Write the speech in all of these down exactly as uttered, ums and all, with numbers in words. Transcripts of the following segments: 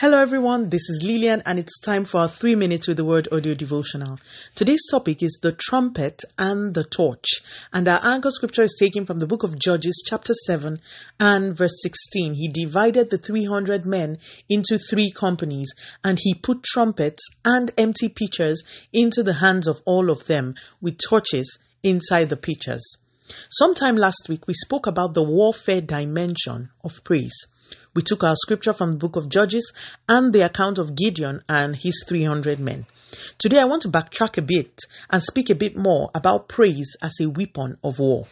Hello everyone, this is Lillian and it's time for our three minutes with the word audio devotional. Today's topic is the trumpet and the torch, and our anchor scripture is taken from the book of Judges chapter seven and verse sixteen. He divided the three hundred men into three companies, and he put trumpets and empty pitchers into the hands of all of them with torches inside the pitchers. Sometime last week we spoke about the warfare dimension of praise. We took our scripture from the book of Judges and the account of Gideon and his three hundred men. Today I want to backtrack a bit and speak a bit more about praise as a weapon of war.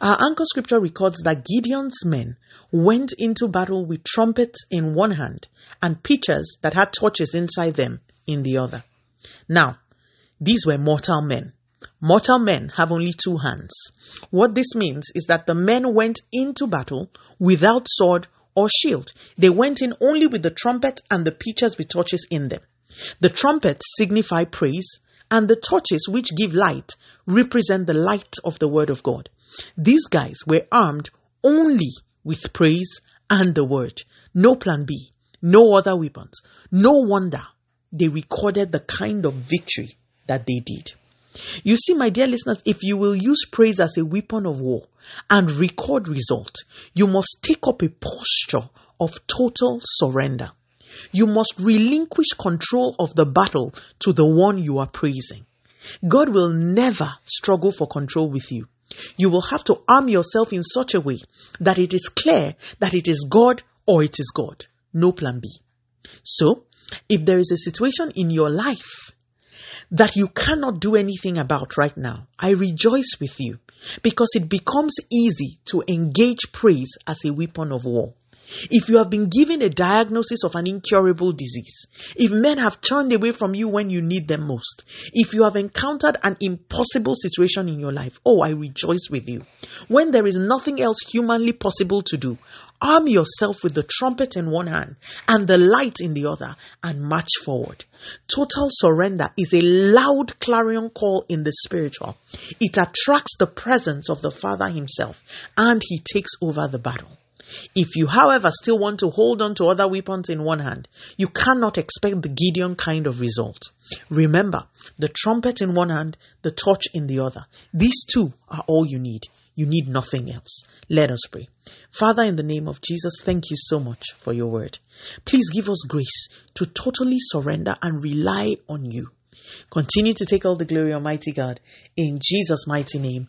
Our anchor scripture records that Gideon's men went into battle with trumpets in one hand and pitchers that had torches inside them in the other. Now, these were mortal men. Mortal men have only two hands. What this means is that the men went into battle without sword or shield. They went in only with the trumpet and the pitchers with torches in them. The trumpets signify praise, and the torches, which give light, represent the light of the word of God. These guys were armed only with praise and the word. No plan B, no other weapons. No wonder they recorded the kind of victory that they did. You see, my dear listeners, if you will use praise as a weapon of war and record result, you must take up a posture of total surrender. You must relinquish control of the battle to the one you are praising. God will never struggle for control with you. You will have to arm yourself in such a way that it is clear that it is God or it is God. No plan B. So, if there is a situation in your life that you cannot do anything about right now, I rejoice with you, because it becomes easy to engage praise as a weapon of war. If you have been given a diagnosis of an incurable disease, if men have turned away from you when you need them most, if you have encountered an impossible situation in your life, oh, I rejoice with you. When there is nothing else humanly possible to do, arm yourself with the trumpet in one hand and the light in the other and march forward. Total surrender is a loud clarion call in the spiritual. It attracts the presence of the Father himself, and he takes over the battle. If you, however, still want to hold on to other weapons in one hand, you cannot expect the Gideon kind of result. Remember, the trumpet in one hand, the torch in the other. These two are all you need. You need nothing else. Let us pray. Father, in the name of Jesus, thank you so much for your word. Please give us grace to totally surrender and rely on you. Continue to take all the glory, Almighty God. In Jesus' mighty name,